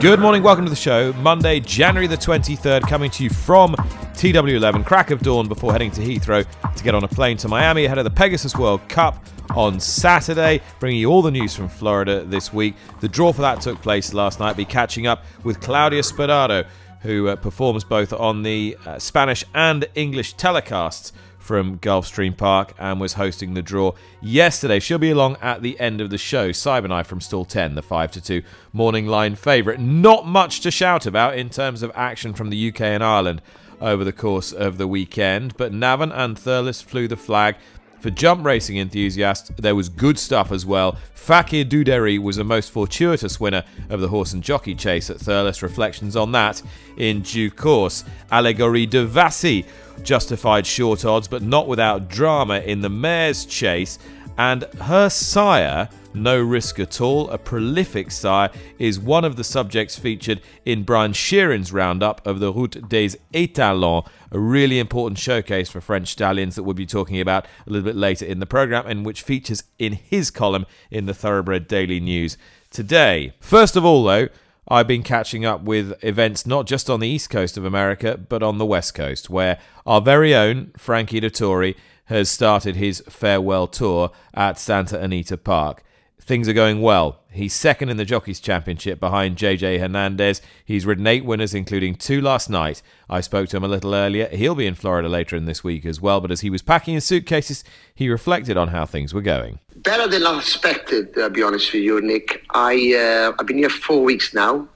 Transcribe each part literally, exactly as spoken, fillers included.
Good morning, welcome to the show. Monday, January the twenty-third, coming to you from T W eleven, crack of dawn before heading to Heathrow to get on a plane to Miami ahead of the Pegasus World Cup on Saturday, bringing you all the news from Florida this week. The draw for that took place last night. Be catching up with Claudia Spadaro, who uh, performs both on the uh, Spanish and English telecasts from Gulfstream Park and was hosting the draw yesterday. She'll be along at the end of the show. Cyberknife from stall ten, the five to two morning line favourite. Not much to shout about in terms of action from the U K and Ireland over the course of the weekend, but Navan and Thurles flew the flag. For jump racing enthusiasts, there was good stuff as well. Fakir d'Oudairies was a most fortuitous winner of the horse and jockey chase at Thurles. Reflections on that in due course. Allegorie de Vassy justified short odds, but not without drama in the mare's chase. And her sire, No Risk At All, a prolific sire, is one of the subjects featured in Brian Sheeran's roundup of the Route des Étalons, a really important showcase for French stallions that we'll be talking about a little bit later in the programme, and which features in his column in the Thoroughbred Daily News today. First of all, though, I've been catching up with events not just on the east coast of America, but on the west coast, where our very own Frankie Dettori has started his farewell tour at Santa Anita Park. Things are going well. He's second in the Jockeys' Championship behind J J Hernandez. He's ridden eight winners, including two last night. I spoke to him a little earlier. He'll be in Florida later in this week as well, but as he was packing his suitcases, he reflected on how things were going. Better than I expected, I'll be honest with you, Nick. I, uh, I've been here four weeks now,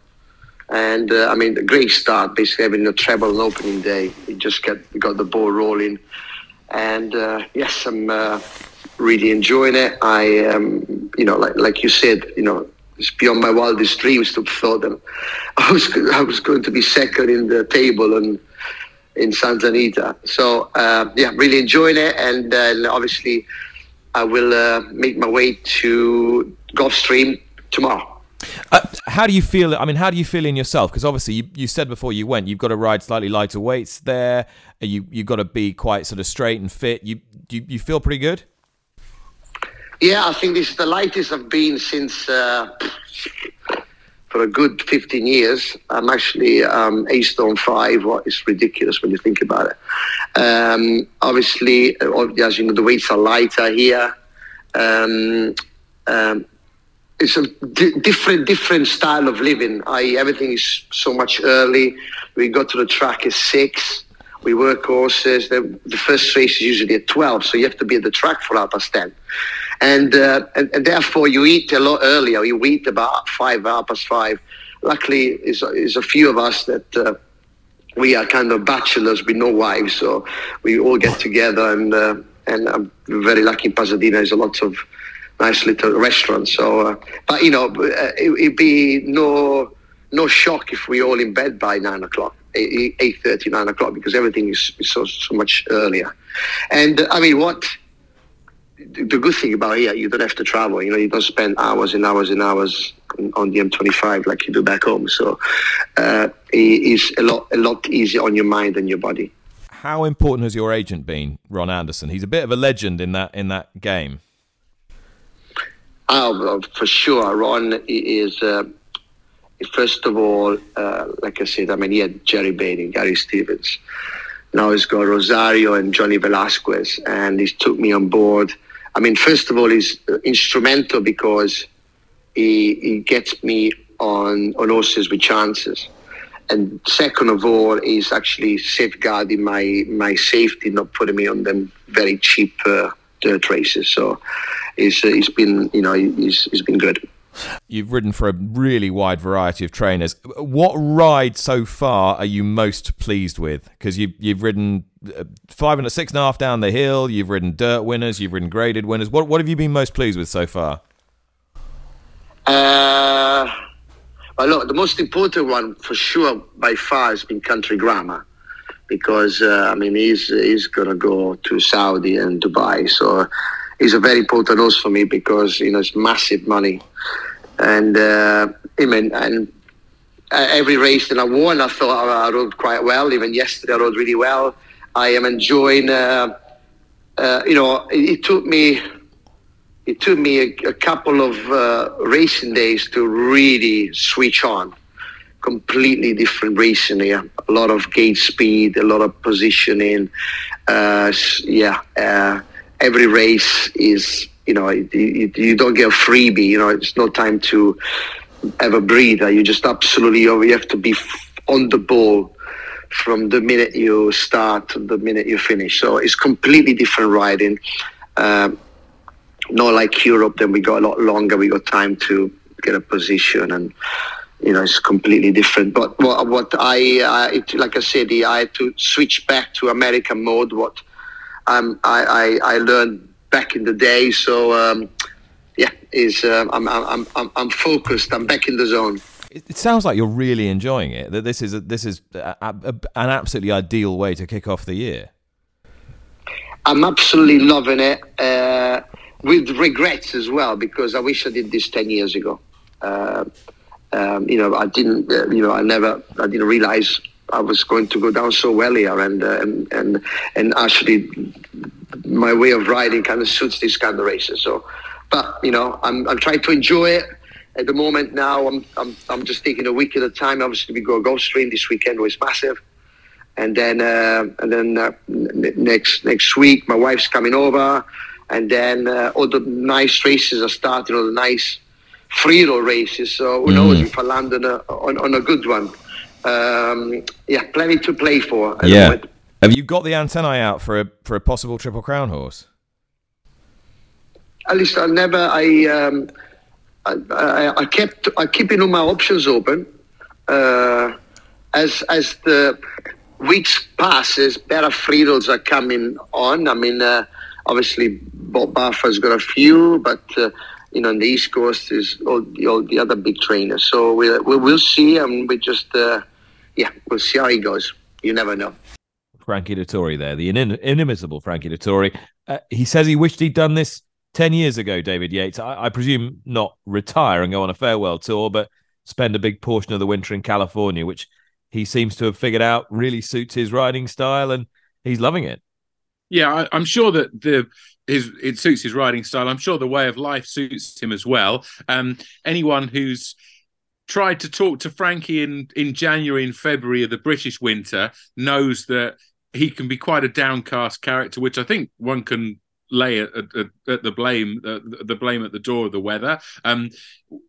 and uh, I mean, a great start, basically having a treble on opening day. It just got, got the ball rolling. And uh, yes, I'm uh, really enjoying it. I am, um, you know, like like you said, you know, it's beyond my wildest dreams to have thought that I was I was going to be second in the table and in Santa Anita. So uh, yeah, really enjoying it, and uh, obviously I will uh, make my way to Gulfstream tomorrow. Uh, how do you feel? I mean, how do you feel in yourself? Because obviously, you, you said before you went, you've got to ride slightly lighter weights there. You you've got to be quite sort of straight and fit. You you, you feel pretty good. Yeah, I think this is the lightest I've been since uh, for a good fifteen years. I'm actually um, eight stone five. What is ridiculous when you think about it. Um, obviously, as you know, the weights are lighter here. Um, um, It's a d- different, different style of living. I, everything is so much early. We go to the track at six. We work horses. The, the first race is usually at twelve, so you have to be at the track for half past ten. And, uh, and, and therefore, you eat a lot earlier. You eat about five, half past five. Luckily, it's, it's a few of us that uh, we are kind of bachelors with no wives, so we all get together. And, uh, and I'm very lucky in Pasadena. There's a lot of nice little restaurant. So, uh, but you know, uh, it, it'd be no no shock if we're all in bed by nine o'clock, eight, eight thirty, nine o'clock, because everything is so so much earlier. And uh, I mean, what the good thing about here, you don't have to travel. You know, you don't spend hours and hours and hours on the M twenty-five like you do back home. So, uh, it is a lot a lot easier on your mind and your body. How important has your agent been, Ron Anderson? He's a bit of a legend in that in that game. Oh, for sure. Ron is, uh, first of all, uh, like I said, I mean, he had Jerry Bain and Gary Stevens. Now he's got Rosario and Johnny Velasquez, and he's took me on board. I mean, first of all, he's instrumental because he, he gets me on, on horses with chances. And second of all, he's actually safeguarding my, my safety, not putting me on them very cheap uh, dirt races. So it's, it's been, you know, it's, it's been good. You've ridden for a really wide variety of trainers. What ride so far are you most pleased with? Because you, you've ridden five and a six and a half down the hill, you've ridden dirt winners, you've ridden graded winners. What what have you been most pleased with so far? Uh, But look, the most important one for sure by far has been Country Grammar, because uh, I mean he's he's gonna go to Saudi and Dubai, so he's a very important horse for me because you know it's massive money, and uh, I mean and. Every race that I won, I thought I rode quite well. Even yesterday, I rode really well. I am enjoying. Uh, uh, you know, it, it took me, it took me a, a couple of uh, racing days to really switch on. Completely different racing here. A lot of gate speed, a lot of positioning. Uh, yeah, uh, every race is. You know, it, it, you don't get a freebie. You know, it's no time to. Ever breather, you just absolutely you have to be on the ball from the minute you start to the minute you finish. So it's completely different riding, um, not like Europe. Then we got a lot longer, we got time to get a position, and you know it's completely different. But what, what I uh, it, like I said, I had to switch back to American mode, what um, I, I I learned back in the day. So. Um, Yeah, is uh, I'm I'm I'm I'm focused. I'm back in the zone. It sounds like you're really enjoying it. That this is a, this is a, a, a, an absolutely ideal way to kick off the year. I'm absolutely loving it, uh, with regrets as well, because I wish I did this ten years ago. Uh, um, you know, I didn't. Uh, you know, I never. I didn't realize I was going to go down so well here, and uh, and and and actually, my way of riding kind of suits these kind of races. So. But you know, I'm I'm trying to enjoy it at the moment. Now I'm I'm I'm just taking a week at a time. Obviously, we go Gulfstream this weekend, which is massive, and then uh, and then uh, n- next next week my wife's coming over, and then uh, all the nice races are starting, all the nice three-year-old races. So who knows mm. if I land on a on, on a good one? Um, yeah, plenty to play for. At yeah. The moment. Have you got the antennae out for a for a possible Triple Crown horse? At least I never. I, um, I I I kept I keeping all my options open. Uh, as as the weeks passes, better freedoms are coming on. I mean, uh, obviously Bob Baffer's got a few, but uh, you know, on the East Coast is all the, all the other big trainers. So we we will see, and we just uh, yeah, we'll see how he goes. You never know. Frankie Dettori there, the inim- inimitable Frankie Dettori. Uh, he says he wished he'd done this. Ten years ago, David Yates, I, I presume not retire and go on a farewell tour, but spend a big portion of the winter in California, which he seems to have figured out really suits his riding style, and he's loving it. Yeah, I, I'm sure that the his it suits his riding style. I'm sure the way of life suits him as well. Um, anyone who's tried to talk to Frankie in, in January and February of the British winter knows that he can be quite a downcast character, which I think one can... lay at, at, at the blame uh, the blame at the door of the weather. Um,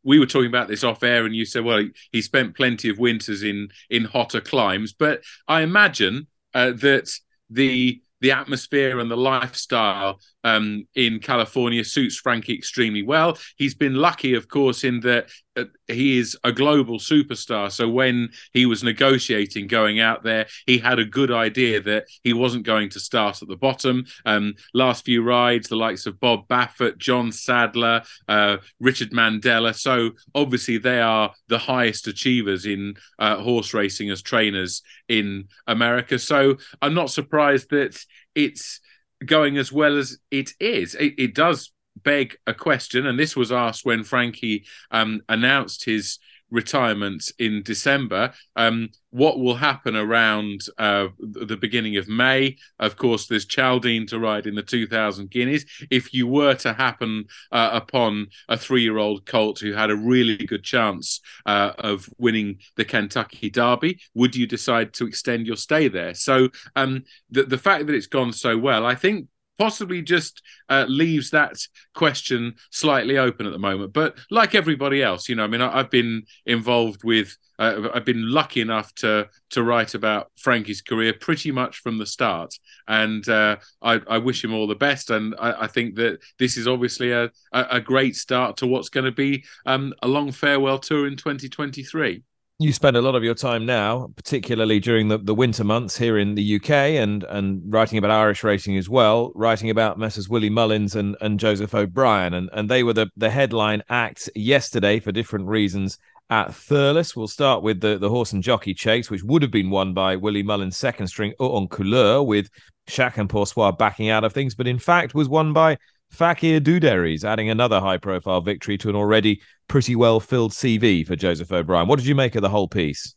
we were talking about this off air, and you said, well, he spent plenty of winters in in hotter climes, but I imagine uh, that the the atmosphere and the lifestyle um, in California suits Frankie extremely well. He's been lucky, of course, in that uh, he is a global superstar. So when he was negotiating going out there, he had a good idea that he wasn't going to start at the bottom. Um, last few rides, the likes of Bob Baffert, John Sadler, uh, Richard Mandela. So obviously they are the highest achievers in uh, horse racing as trainers in America. So I'm not surprised that it's going as well as it is. It, it does beg a question, and this was asked when Frankie um, announced his retirement in December. Um, what will happen around uh, the beginning of May? Of course, there's Cialdine to ride in the two thousand Guineas. If you were to happen uh, upon a three-year-old colt who had a really good chance uh, of winning the Kentucky Derby, would you decide to extend your stay there? So um, the, the fact that it's gone so well, I think possibly just uh, leaves that question slightly open at the moment. But like everybody else, you know, I mean, I, I've been involved with, uh, I've been lucky enough to to write about Frankie's career pretty much from the start. And uh, I, I wish him all the best. And I, I think that this is obviously a, a great start to what's going to be um, a long farewell tour in twenty twenty-three. You spend a lot of your time now, particularly during the, the winter months here in the U K, and and writing about Irish racing as well, writing about Messrs Willie Mullins and, and Joseph O'Brien. And, and they were the, the headline acts yesterday for different reasons at Thurles. We'll start with the, the horse and jockey chase, which would have been won by Willie Mullins' second string, Au Couleur, with Chacun Pour Soi backing out of things, but in fact was won by Fakir d'Oudairies, adding another high-profile victory to an already pretty well-filled C V for Joseph O'Brien. What did you make of the whole piece?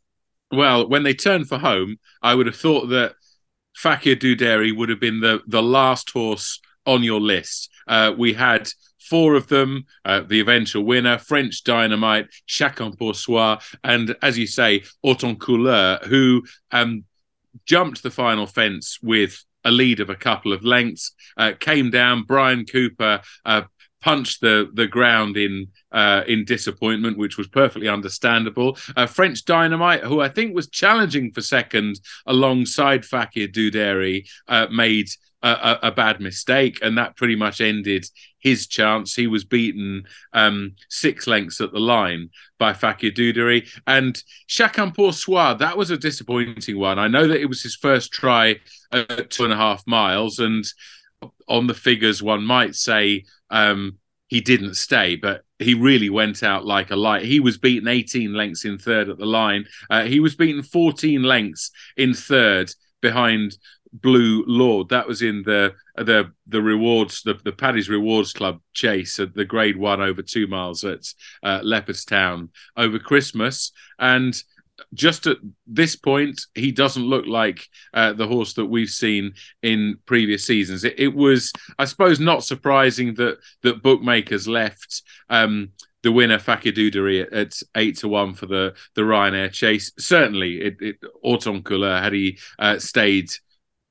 Well, when they turned for home, I would have thought that Fakir d'Oudairies would have been the, the last horse on your list. Uh, we had four of them, uh, the eventual winner, French Dynamite, Chacun Pour Soi, and, as you say, Au Couleur, who um, jumped the final fence with a lead of a couple of lengths, uh, came down. Brian Cooper uh, punched the the ground in uh, in disappointment, which was perfectly understandable. Uh, French Dynamite, who I think was challenging for second alongside Fakir d'Oudairies, uh, made a, a, a bad mistake, and that pretty much ended his chance. He was beaten um, six lengths at the line by Fakir d'Oudairies. And Chacun Pour Soi, that was a disappointing one. I know that it was his first try at two and a half miles, and on the figures, one might say um, he didn't stay, but he really went out like a light. He was beaten eighteen lengths in third at the line. Uh, he was beaten fourteen lengths in third behind Blue Lord. That was in the the the rewards the, the Paddy's Rewards Club chase at the Grade One over two miles at uh, Leopardstown over Christmas. And just at this point, he doesn't look like uh, the horse that we've seen in previous seasons. It, it was, I suppose, not surprising that that bookmakers left um, the winner Fakir d'Oudairies at eight to one for the the Ryanair chase. Certainly, it, it Au Couleur, had he uh, stayed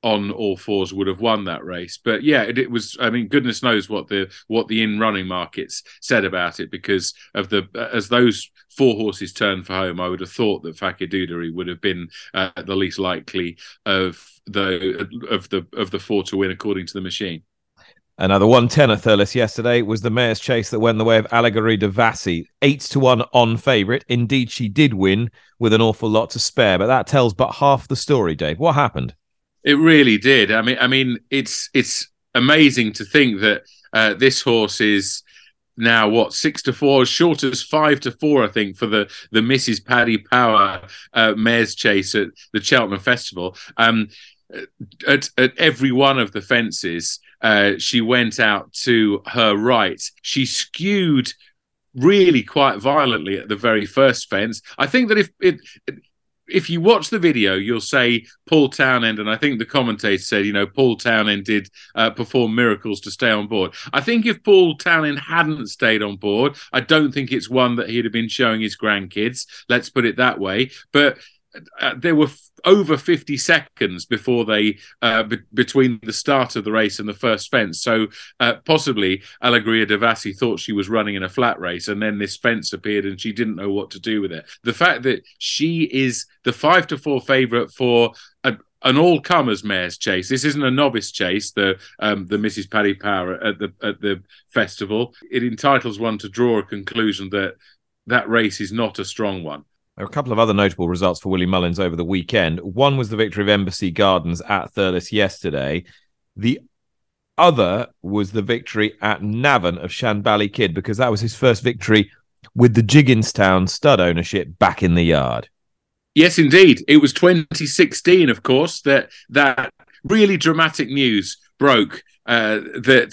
on all fours, would have won that race. But yeah, it, it was, I mean, goodness knows what the what the in-running markets said about it, because of the as those four horses turned for home, I would have thought that Fakir d'Oudairies would have been uh, the least likely of the of the of the four to win, according to the machine. Another one ten at Thurles yesterday was the mare's chase that went the way of Allegorie de Vassy. eight to one on favourite. Indeed, she did win with an awful lot to spare, but that tells but half the story, Dave. What happened? It really did. I mean, I mean, it's it's amazing to think that uh, this horse is now what six to four, as short as five to four, I think, for the the Missus Paddy Power uh, mare's chase at the Cheltenham Festival. Um, at at every one of the fences, uh, she went out to her right. She skewed really quite violently at the very first fence. I think that if it. it If you watch the video, you'll say Paul Townend, and I think the commentator said, you know, Paul Townend did uh, perform miracles to stay on board. I think if Paul Townend hadn't stayed on board, I don't think it's one that he'd have been showing his grandkids. Let's put it that way. But uh, there were f- over fifty seconds before they uh, be- between the start of the race and the first fence. So uh, possibly Allegorie de Vassy thought she was running in a flat race, and then this fence appeared and she didn't know what to do with it. The fact that she is the five to four favourite for a, an all-comers mare's chase. This isn't a novice chase, the um, the Missus Paddy Power at the at the festival. It entitles one to draw a conclusion that that race is not a strong one. There were a couple of other notable results for Willie Mullins over the weekend. One was the victory of Embassy Gardens at Thurles yesterday. The other was the victory at Navan of Shanbally Kid, because that was his first victory with the Jigginstown stud ownership back in the yard. Yes, indeed. It was twenty sixteen, of course, that that really dramatic news broke uh, that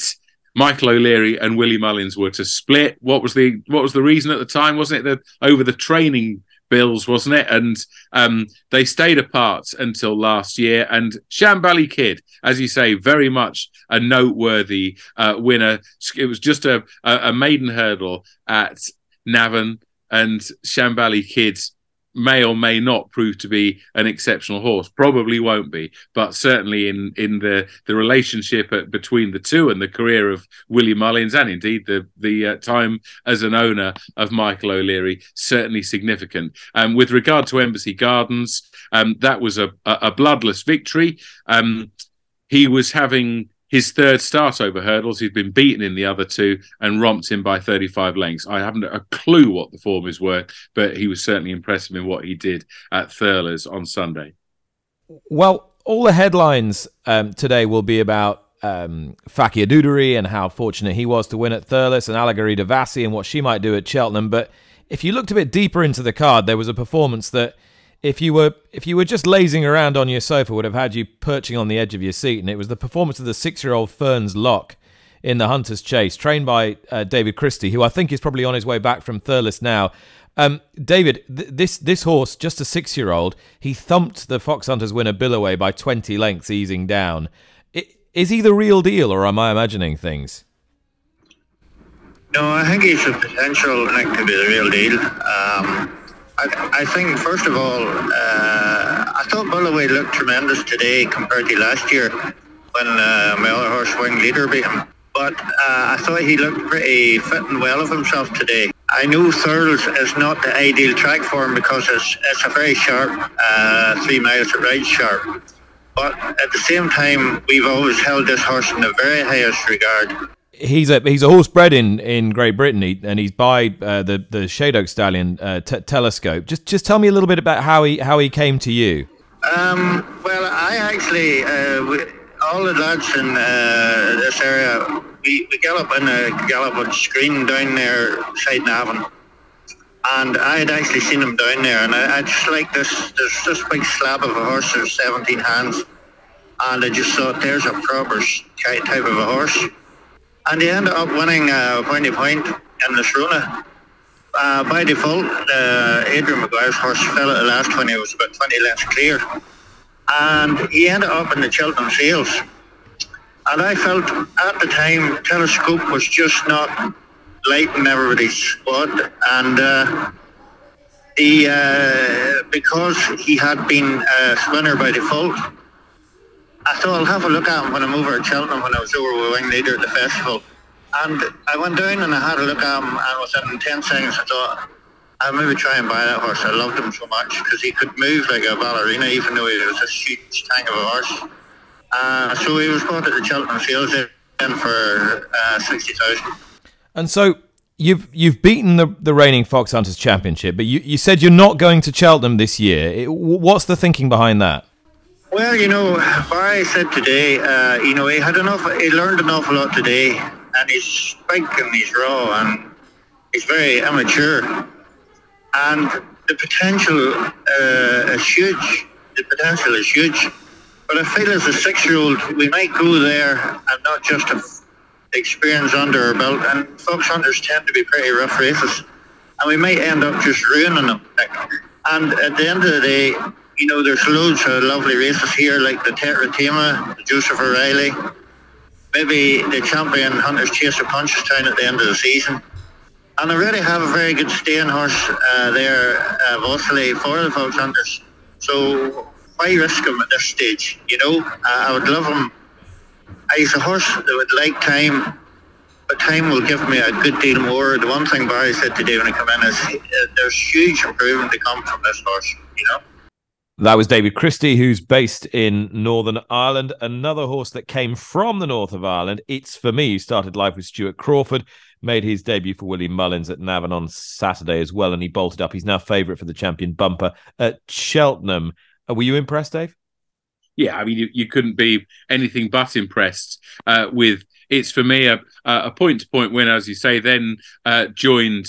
Michael O'Leary and Willie Mullins were to split. What was the what was the reason at the time, wasn't it? That over the training bills, wasn't it? And um, they stayed apart until last year. And Shanbally Kid, as you say, very much a noteworthy uh, winner. It was just a, a maiden hurdle at Navan, and Shanbally Kid may or may not prove to be an exceptional horse. Probably won't be, but certainly in in the the relationship at, between the two and the career of Willie Mullins, and indeed the the uh, time as an owner of Michael O'Leary, certainly significant. Um, with regard to Embassy Gardens, um, that was a, a, a bloodless victory. Um, he was having his third start over hurdles. He'd been beaten in the other two and romped him by thirty-five lengths. I haven't a clue what the form is worth, but he was certainly impressive in what he did at Thurles on Sunday. Well, all the headlines um, today will be about um, Fakir d'Oudairies and how fortunate he was to win at Thurles, and Allegorie de Vassy and what she might do at Cheltenham. But if you looked a bit deeper into the card, there was a performance that if you were if you were just lazing around on your sofa would have had you perching on the edge of your seat, and it was the performance of the six-year-old Ferns Lock in the Hunter's Chase, trained by uh, David Christie, who I think is probably on his way back from Thurles now. Um, David, th- this this horse, just a six-year-old, he thumped the Fox Hunters winner Billaway by twenty lengths, easing down. I- is he the real deal, or am I imagining things? No, I think he's a potential, Nick, to be the real deal. Um, I, I think, first of all, uh, I thought Billaway looked tremendous today compared to last year when uh, my other horse, Wing Leader, beat him. But uh, I thought he looked pretty fit and well of himself today. I know Thurles is not the ideal track for him because it's, it's a very sharp, uh, three miles to ride sharp. But at the same time, we've always held this horse in the very highest regard. He's a he's a horse bred in, in Great Britain, he, and he's by uh, the the Shade Oak stallion uh, t- Telescope. Just just tell me a little bit about how he how he came to you. Um, well, I actually. Uh, we, All the lads in uh, this area, we, we gallop in a galloping screen down there, side Navan. And I had actually seen him down there, and I, I just like this, this this big slab of a horse with seventeen hands. And I just thought, there's a proper type of a horse. And he ended up winning uh, point to point in the Srona. Uh, by default, uh, Adrian Maguire's horse fell at the last when he was about twenty lengths clear. And he ended up in the Cheltenham sales. And I felt at the time Telescope was just not lighting everybody's squad. And uh, the uh, because he had been a spinner by default, I thought I'll have a look at him when I'm over at Cheltenham when I was over with Wing Leader at the festival. And I went down and I had a look at him, and within ten seconds I thought, I'll maybe try and buy that horse. I loved him so much because he could move like a ballerina, even though he was a huge tank of a horse. Uh, so he was bought at the Cheltenham sales in for uh, sixty thousand. And so you've you've beaten the the reigning Fox Hunters Championship, but you, you said you're not going to Cheltenham this year. It, what's the thinking behind that? Well, you know, Barry said today, uh, you know, he had enough. He learned an awful lot today, and he's big and he's raw and he's very immature. And the potential uh, is huge. The potential is huge. But I feel as a six-year-old, we might go there and not just have experience under our belt. And fox hunters tend to be pretty rough races. And we might end up just ruining them. And at the end of the day, you know, there's loads of lovely races here, like the Tetra Tema, the Joseph O'Reilly, maybe the Champion Hunters Chase of Punchestown at the end of the season. And I really have a very good staying horse uh, there, uh, Vasily, for the Fox Hunters. So why risk him at this stage? You know, uh, I would love him. He's a horse that would like time, but time will give me a good deal more. The one thing Barry said today when I come in is uh, there's huge improvement to come from this horse, you know. That was David Christie, who's based in Northern Ireland. Another horse that came from the north of Ireland, It's For Me, started life with Stuart Crawford, made his debut for Willie Mullins at Navan on Saturday as well, and he bolted up. He's now favourite for the champion bumper at Cheltenham. Were you impressed, Dave? Yeah, I mean, you, you couldn't be anything but impressed uh, with It's For Me, a, a point-to-point winner, as you say, then uh, joined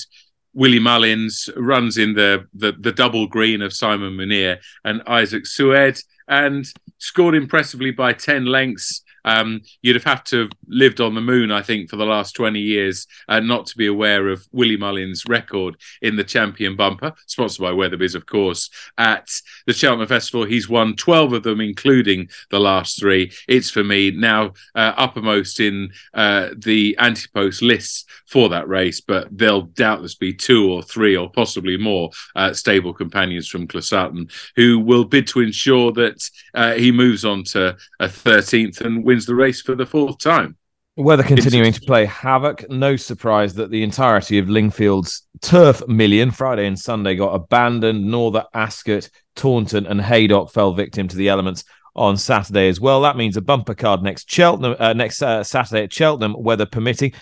Willie Mullins, runs in the, the the double green of Simon Munir and Isaac Sued, and scored impressively by ten lengths. Um, you'd have had to have lived on the moon, I think, for the last twenty years uh, not to be aware of Willie Mullins' record in the Champion Bumper, sponsored by Weatherby's, of course, at the Cheltenham Festival. He's won twelve of them, including the last three. It's For Me, now uh, uppermost in uh, the anti-post lists for that race, but there'll doubtless be two or three or possibly more uh, stable companions from Closarton who will bid to ensure that uh, he moves on to a thirteenth and wins the race for the fourth time. Weather continuing to play havoc. No surprise that the entirety of Lingfield's turf million Friday and Sunday got abandoned. Norther, Ascot, Taunton and Haydock fell victim to the elements on Saturday as well. That means a bumper card next Cheltenham, uh, next uh, Saturday at Cheltenham, weather permitting.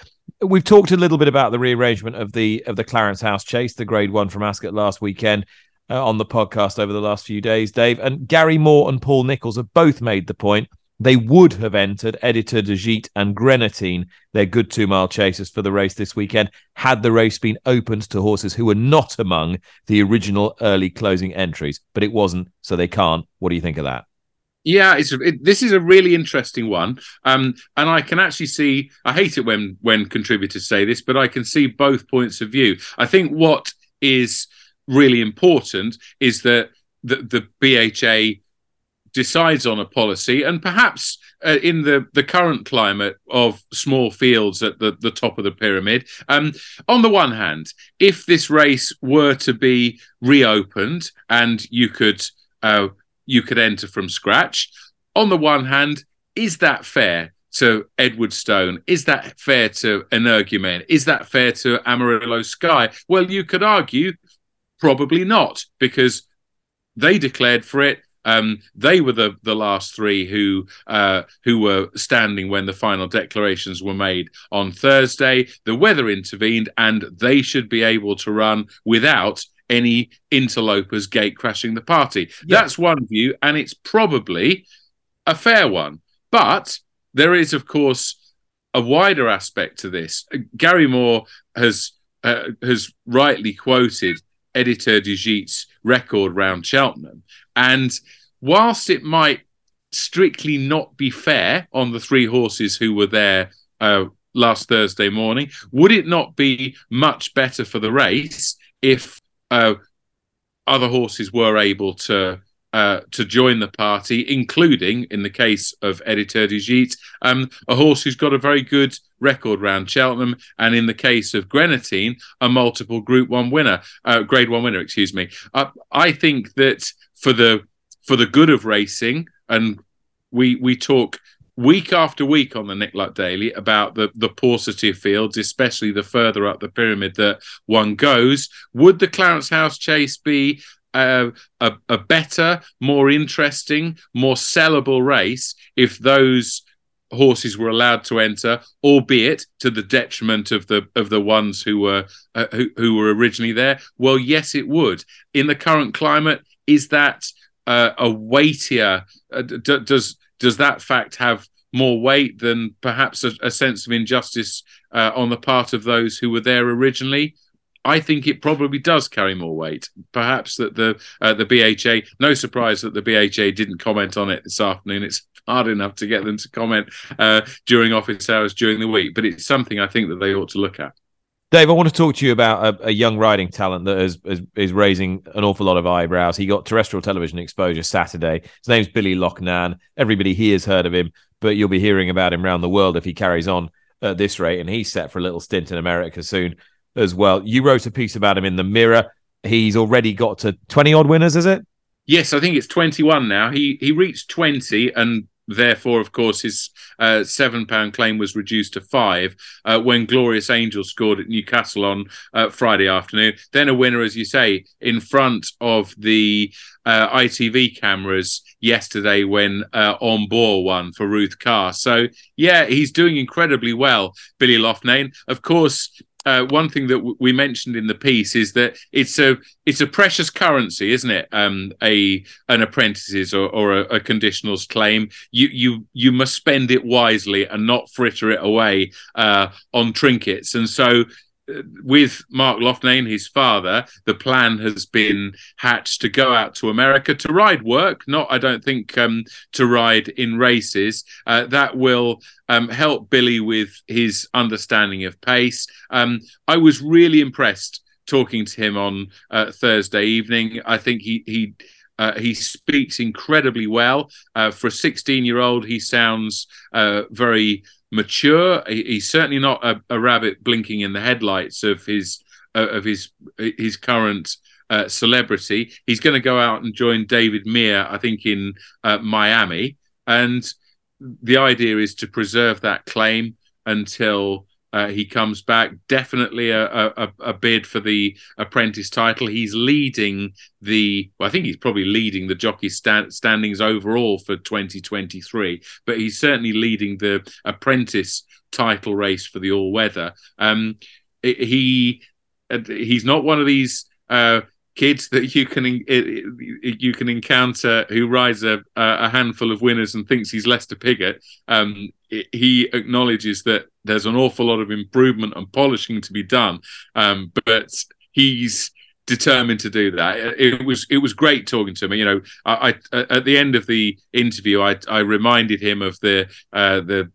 We've talked a little bit about the rearrangement of the of the Clarence House Chase, the Grade One from Ascot last weekend. Uh, on the podcast over the last few days, Dave and Gary Moore and Paul Nichols have both made the point They would have entered Editor de Gite and Grenadine, their good two-mile chasers, for the race this weekend, had the race been opened to horses who were not among the original early closing entries. But it wasn't, so they can't. What do you think of that? Yeah, it's a, it, this is a really interesting one. Um, and I can actually see, I hate it when when contributors say this, but I can see both points of view. I think what is really important is that the, the B H A decides on a policy, and perhaps uh, in the, the current climate of small fields at the, the top of the pyramid. Um, on the one hand, if this race were to be reopened and you could uh, you could enter from scratch, on the one hand, is that fair to Edward Stone? Is that fair to Energumen? Is that fair to Amarillo Sky? Well, you could argue probably not, because they declared for it. Um, they were the, the last three who uh, who were standing when the final declarations were made on Thursday. The weather intervened, and they should be able to run without any interlopers gate crashing the party. Yeah. That's one view, and it's probably a fair one. But there is, of course, a wider aspect to this. Gary Moore has uh, has rightly quoted Editor de Gite's record round Cheltenham. And whilst it might strictly not be fair on the three horses who were there uh, last Thursday morning, would it not be much better for the race if uh, other horses were able to uh, to join the party, including, in the case of Editeur de Gite, um, a horse who's got a very good record round Cheltenham, and in the case of Grenadine, a multiple Group One winner, uh, Grade One winner, excuse me. Uh, I think that. For the for the good of racing, and we we talk week after week on the Nick Luck Daily about the, the paucity of fields, especially the further up the pyramid that one goes. Would the Clarence House Chase be uh, a, a better, more interesting, more sellable race if those horses were allowed to enter, albeit to the detriment of the of the ones who were uh, who, who were originally there? Well, yes, it would. In the current climate, is that uh, a weightier? Uh, d- does does that fact have more weight than perhaps a, a sense of injustice uh, on the part of those who were there originally? I think it probably does carry more weight. Perhaps that the uh, the B H A. No surprise that the B H A didn't comment on it this afternoon. It's hard enough to get them to comment uh, during office hours during the week, but it's something I think that they ought to look at. Dave, I want to talk to you about a, a young riding talent that is, is is raising an awful lot of eyebrows. He got terrestrial television exposure Saturday. His name's Billy Lochnan. Everybody here has heard of him, but you'll be hearing about him around the world if he carries on at this rate, and he's set for a little stint in America soon as well. You wrote a piece about him in The Mirror. He's already got to twenty-odd winners, is it? Yes, I think it's twenty-one now. He, he reached twenty, and therefore, of course, his uh, seven pound claim was reduced to five uh, when Glorious Angel scored at Newcastle on uh, Friday afternoon. Then a winner, as you say, in front of the uh, I T V cameras yesterday when uh, On Board won for Ruth Carr. So, yeah, he's doing incredibly well, Billy Lochnan. Of course, uh, one thing that w- we mentioned in the piece is that it's a it's a precious currency, isn't it? Um, a an apprentice's or, or a, a conditional's claim. You you you must spend it wisely and not fritter it away uh, on trinkets. And so, uh, with Mark Lochnan, his father, the plan has been hatched to go out to America to ride work. Not, I don't think, um, to ride in races. Uh, that will. Um, help Billy with his understanding of pace. Um, I was really impressed talking to him on uh, Thursday evening. I think he he uh, he speaks incredibly well. Uh, for a sixteen-year-old, he sounds uh, very mature. He, he's certainly not a, a rabbit blinking in the headlights of his uh, of his his current uh, celebrity. He's going to go out and join David Mir, I think, in uh, Miami, and the idea is to preserve that claim until uh, he comes back. Definitely a, a, a bid for the apprentice title. He's leading the, well, I think he's probably leading the jockey stand, standings overall for twenty twenty-three, but he's certainly leading the apprentice title race for the all-weather. Um, he, he's not one of these uh, kids that you can you can encounter who rides a, a handful of winners and thinks he's Lester Piggott, um, he acknowledges that there's an awful lot of improvement and polishing to be done, um, but he's determined to do that. It was it was great talking to him. You know, I, I at the end of the interview, I, I reminded him of the uh, the.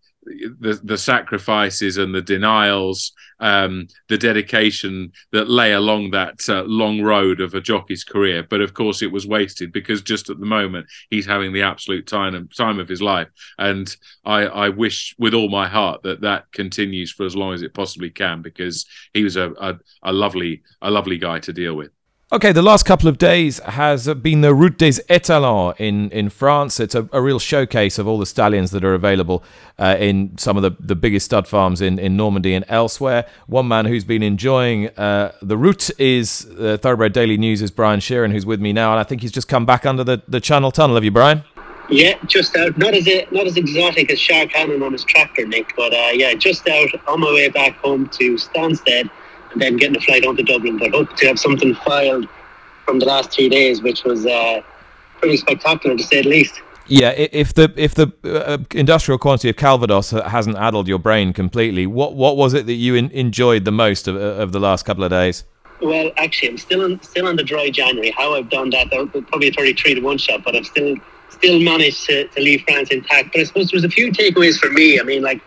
The, the sacrifices and the denials, um, the dedication that lay along that uh, long road of a jockey's career. But of course it was wasted, because just at the moment he's having the absolute time, time of his life. And I, I wish with all my heart that that continues for as long as it possibly can, because he was a, a, a lovely a lovely guy to deal with. Okay, the last couple of days has been the Route des Étalons in, in France. It's a, a real showcase of all the stallions that are available uh, in some of the, the biggest stud farms in, in Normandy and elsewhere. One man who's been enjoying uh, the route is uh, Thoroughbred Daily News' is Brian Sheeran, who's with me now, and I think he's just come back under the, the Channel Tunnel. Have you, Brian? Yeah, just out. Not as not as exotic as Shark Cannon on his tractor, Nick, but uh, yeah, just out on my way back home to Stansted, and then getting a flight onto Dublin. But hope to have something filed from the last three days, which was uh, pretty spectacular, to say the least. Yeah, if the if the uh, industrial quantity of Calvados hasn't addled your brain completely, what what was it that you in, enjoyed the most of, of the last couple of days? Well, actually, I'm still on, still on the dry January. How I've done that, probably a thirty-three to one shot, but I've still still managed to, to leave France intact. But I suppose there was a few takeaways for me. I mean, like,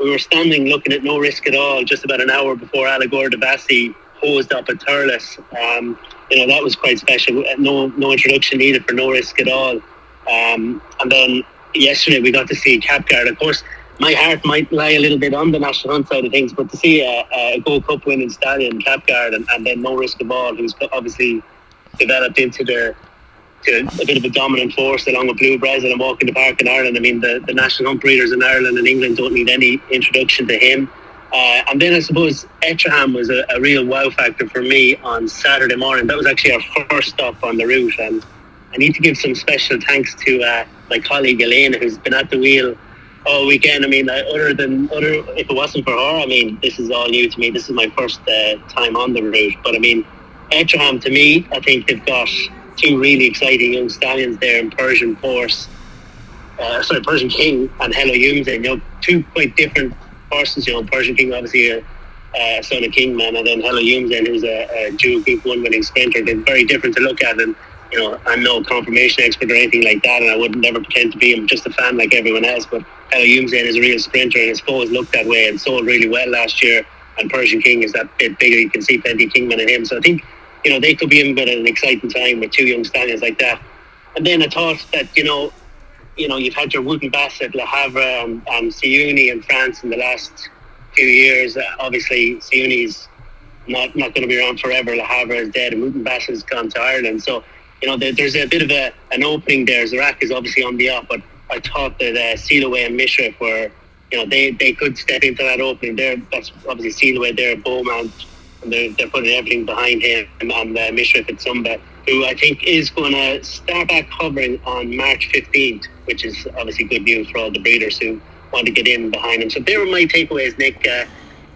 we were standing looking at No Risk at All just about an hour before Allegorie de Vassy hosed up at Thurles. Um, you know, that was quite special. No no introduction needed for No Risk at All. Um, and then yesterday we got to see Capgard. Of course, my heart might lie a little bit on the National Hunt side of things, but to see a, a Gold Cup winning stallion, Capgard, and, and then No Risk at All, who's obviously developed into their... to a bit of a dominant force along with Blue Bres and Walk in the Park in Ireland. I mean, the, the National Hunt breeders in Ireland and England don't need any introduction to him. Uh, and then I suppose Ettreham was a, a real wow factor for me on Saturday morning. That was actually our first stop on the route. And I need to give some special thanks to uh, my colleague Elena, who's been at the wheel all weekend. I mean, uh, other than, other, if it wasn't for her, I mean, this is all new to me. This is my first uh, time on the route. But I mean, Ettreham, to me, I think they've got two really exciting young stallions there in Persian Force, uh, sorry, Persian King and Hello Yumze. You know, two quite different horses. You know, Persian King, obviously a uh, son of Kingman, and then Hello Yumze, who's a, a dual Group One winning sprinter. They're very different to look at, and you know, I'm no confirmation expert or anything like that, and I wouldn't never pretend to be. I'm just a fan like everyone else. But Hello Yumze is a real sprinter, and his foe has looked that way and sold really well last year. And Persian King is that bit bigger. You can see plenty Kingman in him. So I think, you know, they could be in but an exciting time with two young stallions like that. And then I thought that, you know, you know, you've had your Wooden Bassett, Le Havre, and, and Siuni in France in the last few years. Uh, obviously, Siuni's not not going to be around forever. Le Havre is dead, and Wooden Bassett's gone to Ireland. So, you know, there, there's a bit of a, an opening there. Zarak is obviously on the up, but I thought that uh, Sealaway and Mishra were, you know, they, they could step into that opening there. That's obviously Sealaway there, Beaumont. They're, they're putting everything behind him, and uh, Mishra Fitzumba, who I think is going to start back hovering on March fifteenth, which is obviously good news for all the breeders who want to get in behind him. So there were my takeaways, Nick. Uh,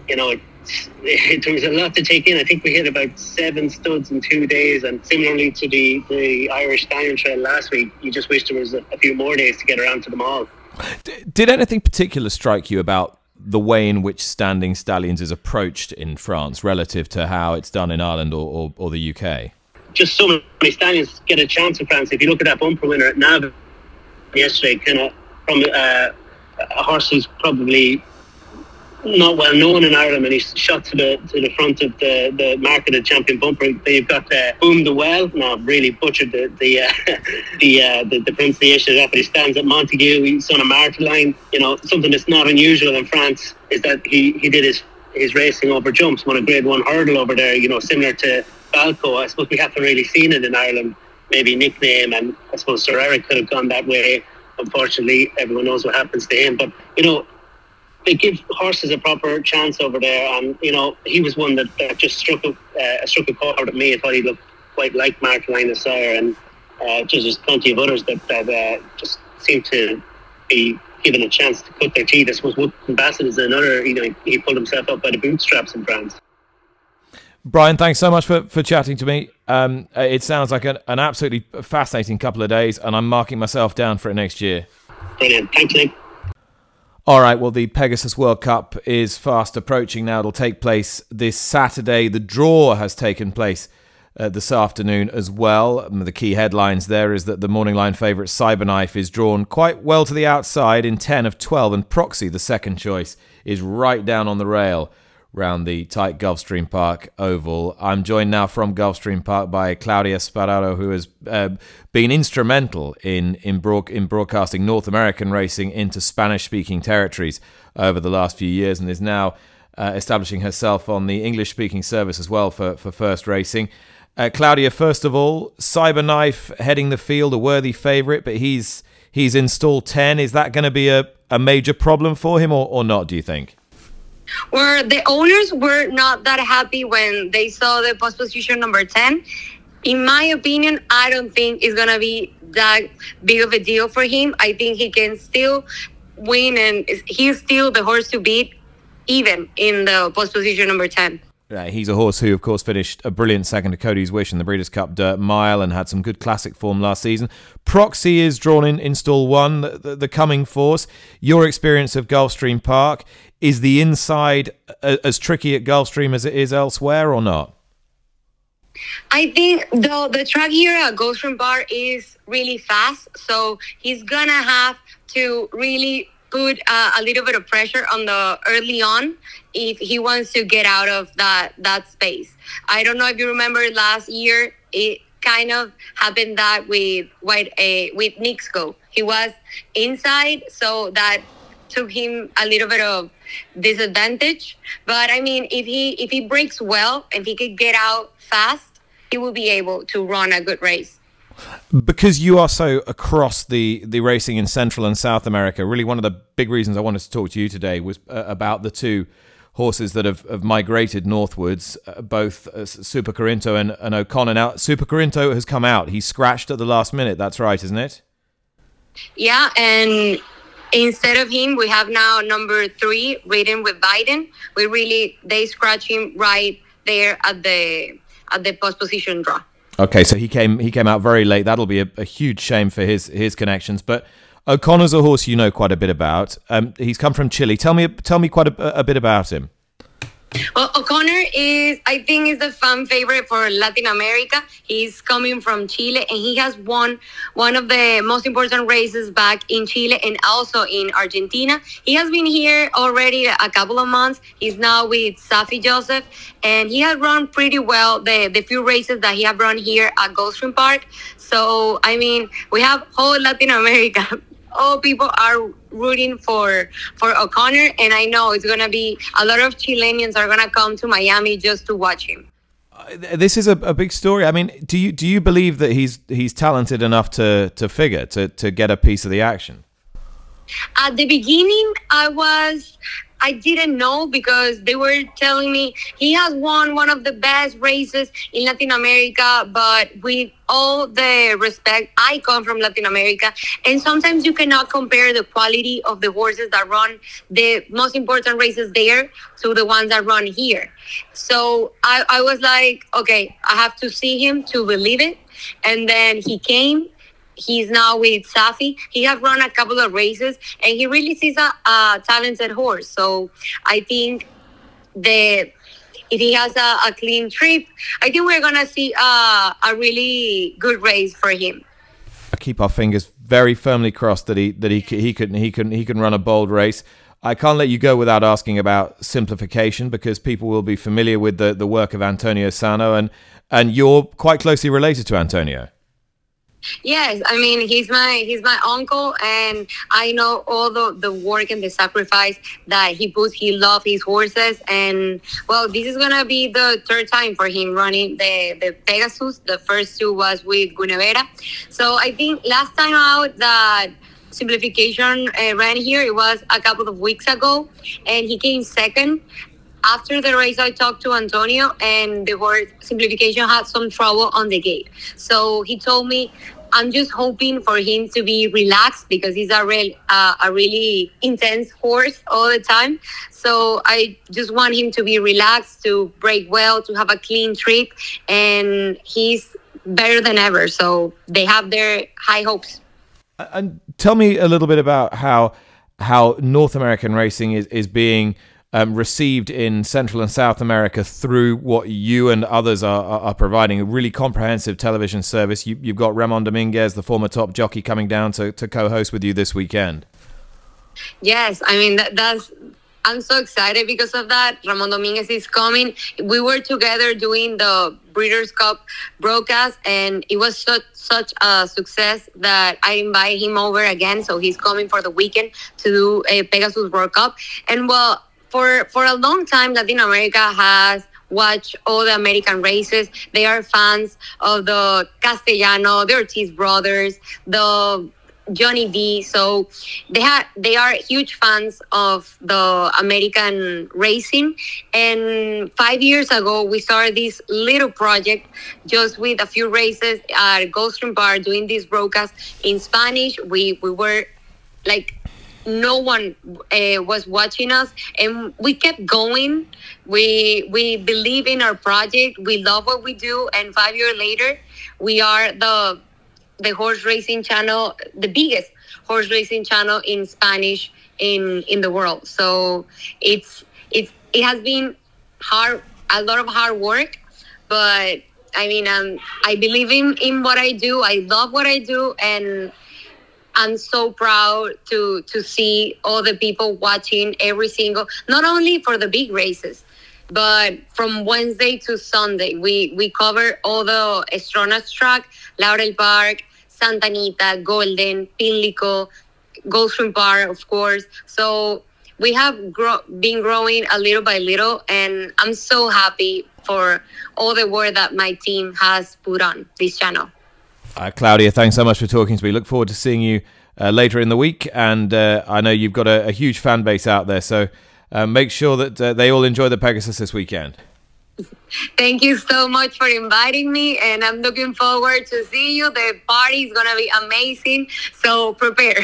you know, it's, it, there was a lot to take in. I think we hit about seven studs in two days, and similarly to the, the Irish Stallion Trail last week, you just wish there was a, a few more days to get around to them all. D- did anything particular strike you about the way in which standing stallions is approached in France relative to how it's done in Ireland or, or, or the U K? Just so many stallions get a chance in France. If you look at that bumper winner at Nav yesterday, kind of from uh, a horse who's probably not well known in Ireland, and he's shot to the to the front of the, the market at Champion Bumper. You've got uh, Boom the Well. Now I've really butchered the the uh, the, uh, the the pronunciation of that, but he stands at Montague. He's on a Marteline. You know, something that's not unusual in France is that he, he did his, his racing over jumps, won a grade one hurdle over there, you know, similar to Balco. I suppose we haven't really seen it in Ireland. Maybe nickname, and I suppose Sir Eric could have gone that way. Unfortunately, everyone knows what happens to him. But, you know, they give horses a proper chance over there, and you know, he was one that, that just struck a uh, struck a chord at me. I thought he looked quite like Marteline the Sire, and uh, just there's plenty of others that that uh, just seem to be given a chance to cut their teeth. I suppose Woodland Bassett is another. You know, he, he pulled himself up by the bootstraps in France. Brian, thanks so much for, for chatting to me. Um, it sounds like an, an absolutely fascinating couple of days, and I'm marking myself down for it next year. Brilliant. Thank you. All right, well, the Pegasus World Cup is fast approaching now. It'll take place this Saturday. The draw has taken place uh, this afternoon as well. The key headlines there is that the morning line favourite Cyberknife is drawn quite well to the outside in ten of twelve, and Proxy, the second choice, is right down on the rail round the tight Gulfstream Park oval. I'm joined now from Gulfstream Park by Claudia Spadaro, who has uh, been instrumental in in, broad- in broadcasting North American racing into Spanish-speaking territories over the last few years, and is now uh, establishing herself on the English-speaking service as well for, for First Racing. Uh, Claudia, first of all, Cyberknife heading the field, a worthy favourite, but he's he's in stall ten. Is that going to be a, a major problem for him or, or not, do you think? Where the owners were not that happy when they saw the post position number ten. In my opinion, I don't think it's going to be that big of a deal for him. I think he can still win, and he's still the horse to beat, even in the post position number ten. Yeah, he's a horse who, of course, finished a brilliant second to Cody's Wish in the Breeders' Cup Dirt Mile and had some good classic form last season. Proxy is drawn in, in stall one, the, the, the coming force. Your experience of Gulfstream Park, is the inside a, as tricky at Gulfstream as it is elsewhere or not? I think the, the track here at Gulfstream Park is really fast, so he's going to have to really put uh, a little bit of pressure on the early on if he wants to get out of that that space. I don't know if you remember last year, it kind of happened that with White uh, with Nixco. He was inside, so that took him a little bit of disadvantage. But I mean, if he if he breaks well, if he could get out fast, he will be able to run a good race. Because you are so across the, the racing in Central and South America, really one of the big reasons I wanted to talk to you today was uh, about the two horses that have, have migrated northwards, uh, both uh, Super Corinto and, and O'Connor. Now, Super Corinto has come out. He scratched at the last minute. That's right, isn't it? Yeah, and instead of him, we have now number three, Ridden with Biden. We really, they scratch him right there at the at the post-position draw. Okay, so he came he came out very late. That'll be a, a huge shame for his his connections. But O'Connor's a horse you know quite a bit about. Um, he's come from Chile. Tell me tell me quite a, a bit about him. Well, O'Connor is, I think, is the fan favorite for Latin America. He's coming from Chile, and he has won one of the most important races back in Chile and also in Argentina. He has been here already a couple of months. He's now with Safi Joseph, and he has run pretty well the, the few races that he has run here at Gulfstream Park. So, I mean, we have whole Latin America. All people are rooting for for O'Connor, and I know it's going to be a lot of Chileans are going to come to Miami just to watch him. Uh, this is a, a big story. I mean, do you do you believe that he's he's talented enough to to figure to to get a piece of the action? At the beginning, I was I didn't know because they were telling me he has won one of the best races in Latin America, but with all the respect, I come from Latin America, and sometimes you cannot compare the quality of the horses that run the most important races there to the ones that run here. So I, I was like, okay, I have to see him to believe it. And then he came. He's now with Safi. He has run a couple of races, and he really sees a, a talented horse. So I think that if he has a, a clean trip, I think we're going to see a, a really good race for him. I keep our fingers very firmly crossed that he that he he can he can he can run a bold race. I can't let you go without asking about simplification, because people will be familiar with the, the work of Antonio Sano, and and you're quite closely related to Antonio. Yes, I mean, he's my he's my uncle, and I know all the, the work and the sacrifice that he puts. He loves his horses, and well, this is going to be the third time for him running the, the Pegasus. The first two was with Gunevera. So I think last time out that Simplification uh, ran here, it was a couple of weeks ago, and he came second. After the race, I talked to Antonio, and the horse Simplification had some trouble on the gate. So he told me, I'm just hoping for him to be relaxed because he's a real, uh, a really intense horse all the time. So I just want him to be relaxed, to break well, to have a clean trip, and he's better than ever. So they have their high hopes. And tell me a little bit about how how North American racing is is being um, received in Central and South America through what you and others are are, are providing, a really comprehensive television service. You, you've got Ramon Dominguez, the former top jockey, coming down to, to co-host with you this weekend. Yes, I mean, that, that's... I'm so excited because of that. Ramon Dominguez is coming. We were together doing the Breeders' Cup broadcast, and it was such, such a success that I invite him over again. So he's coming for the weekend to do a Pegasus World Cup. And, well, for, for a long time, Latin America has watched all the American races. They are fans of the Castellano, the Ortiz brothers, the Johnny D. So they ha- they are huge fans of the American racing. And five years ago, we started this little project just with a few races at Gulfstream Park doing this broadcast in Spanish. We, we were like, no one uh, was watching us, and we kept going. We, we believe in our project. We love what we do. And five years later, we are the... the horse racing channel, the biggest horse racing channel in Spanish in, in the world. So it's, it's, it has been hard, a lot of hard work, but I mean, um, I believe in, in what I do. I love what I do. And I'm so proud to, to see all the people watching every single, not only for the big races, but from Wednesday to Sunday, we, we cover all the Estronas track, Laurel Park, Santa Anita, Golden, Pimlico, Gulfstream Park, of course. So we have gro- been growing a little by little, and I'm so happy for all the work that my team has put on this channel. Uh, Claudia, thanks so much for talking to me. Look forward to seeing you uh, later in the week. And uh, I know you've got a, a huge fan base out there, so uh, make sure that uh, they all enjoy the Pegasus this weekend. Thank you so much for inviting me, and I'm looking forward to see you. The party is going to be amazing, so prepare.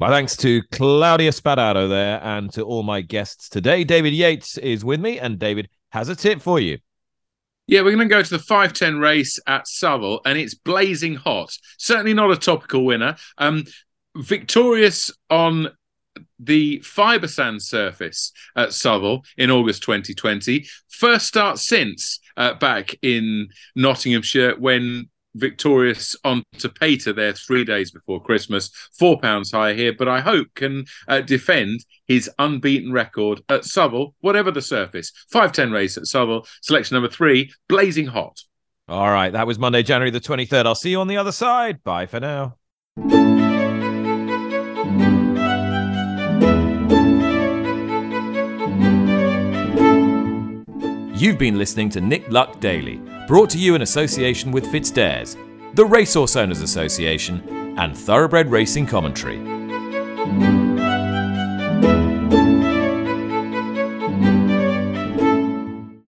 My thanks to Claudia Spadaro there and to all my guests today. David Yates is with me, and David has a tip for you. Yeah, we're going to go to the five ten race at Saville, and it's blazing hot. Certainly not a topical winner. Um, victorious on the fibre sand surface at Saville in August twenty twenty. First start since uh, back in Nottinghamshire when victorious on Tapeta there three days before Christmas. Four pounds higher here, but I hope can uh, defend his unbeaten record at Saville, whatever the surface. five ten race at Saville, selection number three, blazing hot. All right, that was Monday, January the twenty-third. I'll see you on the other side. Bye for now. You've been listening to Nick Luck Daily, brought to you in association with Fitzdares, the Racehorse Owners Association, and Thoroughbred Racing Commentary.